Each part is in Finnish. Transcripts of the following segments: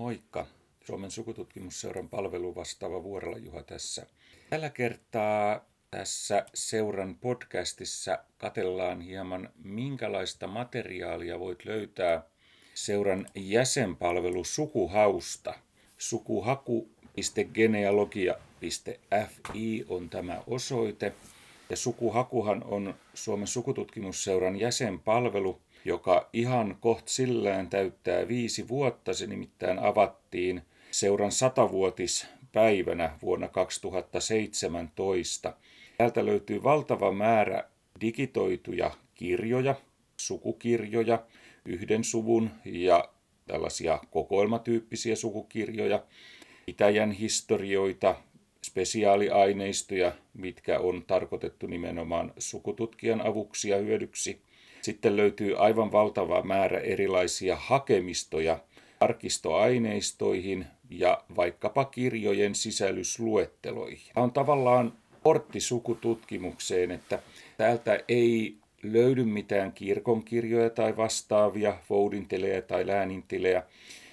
Moikka! Suomen sukututkimusseuran palveluvastaava Vuorela Juha tässä. Tällä kertaa tässä seuran podcastissa katellaan hieman, minkälaista materiaalia voit löytää seuran jäsenpalvelu Sukuhausta. Sukuhaku.genealogia.fi on tämä osoite. Ja Sukuhakuhan on Suomen sukututkimusseuran jäsenpalvelu, joka ihan koht sillään täyttää 5 vuotta. Se nimittäin avattiin seuran 100-vuotispäivänä vuonna 2017. Täältä löytyy valtava määrä digitoituja kirjoja, sukukirjoja, yhden suvun ja tällaisia kokoelmatyyppisiä sukukirjoja, Itäjän historioita, spesiaaliaineistoja, mitkä on tarkoitettu nimenomaan sukututkijan avuksi ja hyödyksi. Sitten löytyy aivan valtava määrä erilaisia hakemistoja arkistoaineistoihin ja vaikkapa kirjojen sisällysluetteloihin. Tämä on tavallaan portti sukututkimukseen, että täältä ei löydy mitään kirkonkirjoja tai vastaavia, voudintilejä tai läänintilejä,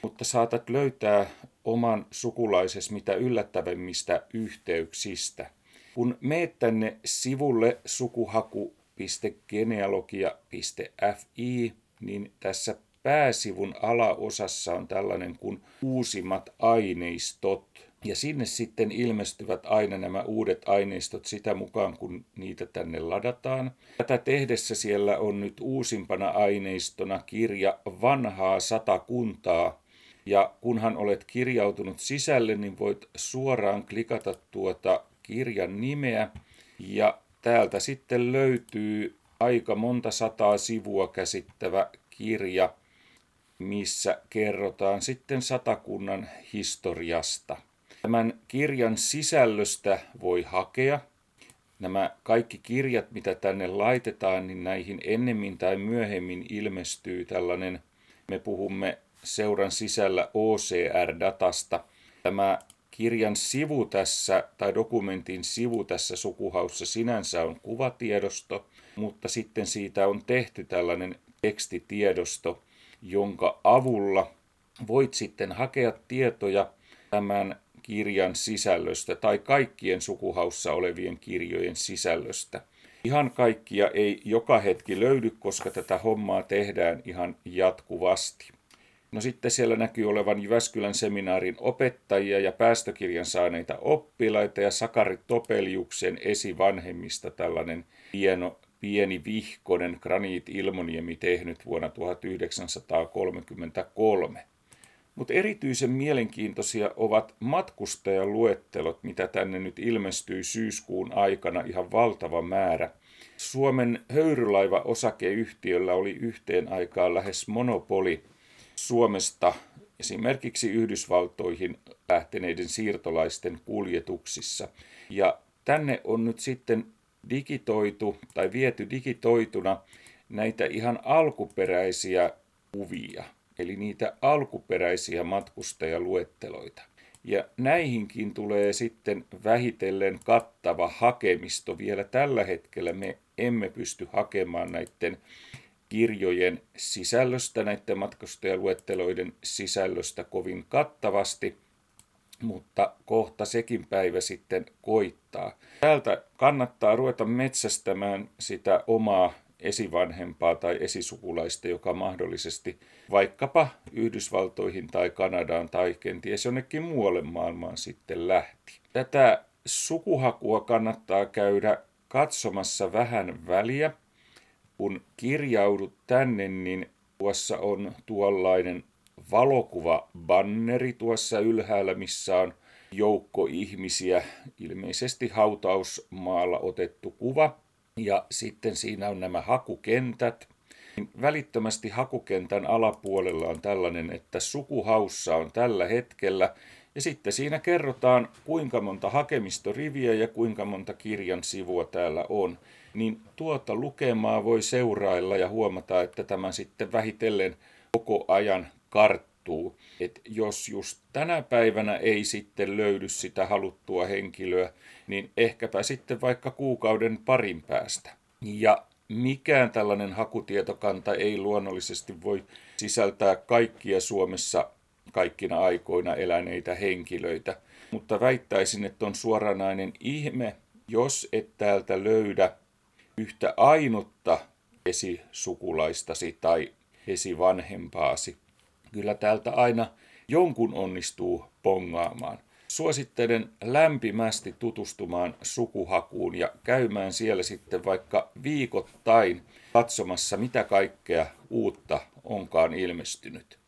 mutta saatat löytää oman sukulaisesi mitä yllättävimmistä yhteyksistä. Kun meet tänne sivulle sukuhaku.genealogia.fi, niin tässä pääsivun alaosassa on tällainen kuin uusimmat aineistot. Ja sinne sitten ilmestyvät aina nämä uudet aineistot sitä mukaan, kun niitä tänne ladataan. Tätä tehdessä siellä on nyt uusimpana aineistona kirja Vanhaa Satakuntaa. Ja kunhan olet kirjautunut sisälle, niin voit suoraan klikata tuota kirjan nimeä. Ja täältä sitten löytyy aika monta sataa sivua käsittävä kirja, missä kerrotaan sitten Satakunnan historiasta. Tämän kirjan sisällöstä voi hakea. Nämä kaikki kirjat, mitä tänne laitetaan, niin näihin ennemmin tai myöhemmin ilmestyy tällainen, me puhumme seuran sisällä OCR-datasta. Tämä kirjan sivu tässä, tai dokumentin sivu tässä Sukuhaussa sinänsä on kuvatiedosto, mutta sitten siitä on tehty tällainen tekstitiedosto, jonka avulla voit sitten hakea tietoja tämän kirjan sisällöstä tai kaikkien Sukuhaussa olevien kirjojen sisällöstä. Ihan kaikkia ei joka hetki löydy, koska tätä hommaa tehdään ihan jatkuvasti. No sitten siellä näkyy olevan Jyväskylän seminaarin opettajia ja päästökirjan saaneita oppilaita ja Sakari Topeliuksen esivanhemmista tällainen pieni vihkonen Graniit Ilmoniemi tehnyt vuonna 1933. Mutta erityisen mielenkiintoisia ovat matkustajaluettelot, mitä tänne nyt ilmestyy syyskuun aikana ihan valtava määrä. Suomen höyrylaivaosakeyhtiöllä oli yhteen aikaan lähes monopoli Suomesta esimerkiksi Yhdysvaltoihin lähteneiden siirtolaisten kuljetuksissa. Ja tänne on nyt sitten digitoitu tai viety digitoituna näitä ihan alkuperäisiä kuvia, eli niitä alkuperäisiä matkustajaluetteloita. Ja näihinkin tulee sitten vähitellen kattava hakemisto. Vielä tällä hetkellä me emme pysty hakemaan näiden kirjojen sisällöstä, näiden matkustajaluetteloiden sisällöstä kovin kattavasti, mutta kohta sekin päivä sitten koittaa. Täältä kannattaa ruveta metsästämään sitä omaa esivanhempaa tai esisukulaista, joka mahdollisesti vaikkapa Yhdysvaltoihin tai Kanadaan tai kenties jonnekin muualle maailmaan sitten lähti. Tätä sukuhakua kannattaa käydä katsomassa vähän väliä. Kun kirjaudut tänne, niin tuossa on tuollainen valokuvabanneri tuossa ylhäällä, missä on joukko ihmisiä, ilmeisesti hautausmaalla otettu kuva. Ja sitten siinä on nämä hakukentät. Välittömästi hakukentän alapuolella on tällainen, että Sukuhaussa on tällä hetkellä. Ja sitten siinä kerrotaan, kuinka monta hakemistoriviä ja kuinka monta kirjan sivua täällä on. Niin tuota lukemaa voi seurailla ja huomata, että tämä sitten vähitellen koko ajan karttuu. Et jos just tänä päivänä ei sitten löydy sitä haluttua henkilöä, niin ehkäpä sitten vaikka kuukauden parin päästä. Ja mikään tällainen hakutietokanta ei luonnollisesti voi sisältää kaikkia Suomessa kaikkina aikoina eläneitä henkilöitä. Mutta väittäisin, että on suoranainen ihme, jos et täältä löydä yhtä ainutta esisukulaistasi tai esivanhempaasi. Kyllä täältä aina jonkun onnistuu pongaamaan. Suosittelen lämpimästi tutustumaan Sukuhakuun ja käymään siellä sitten vaikka viikoittain katsomassa, mitä kaikkea uutta onkaan ilmestynyt.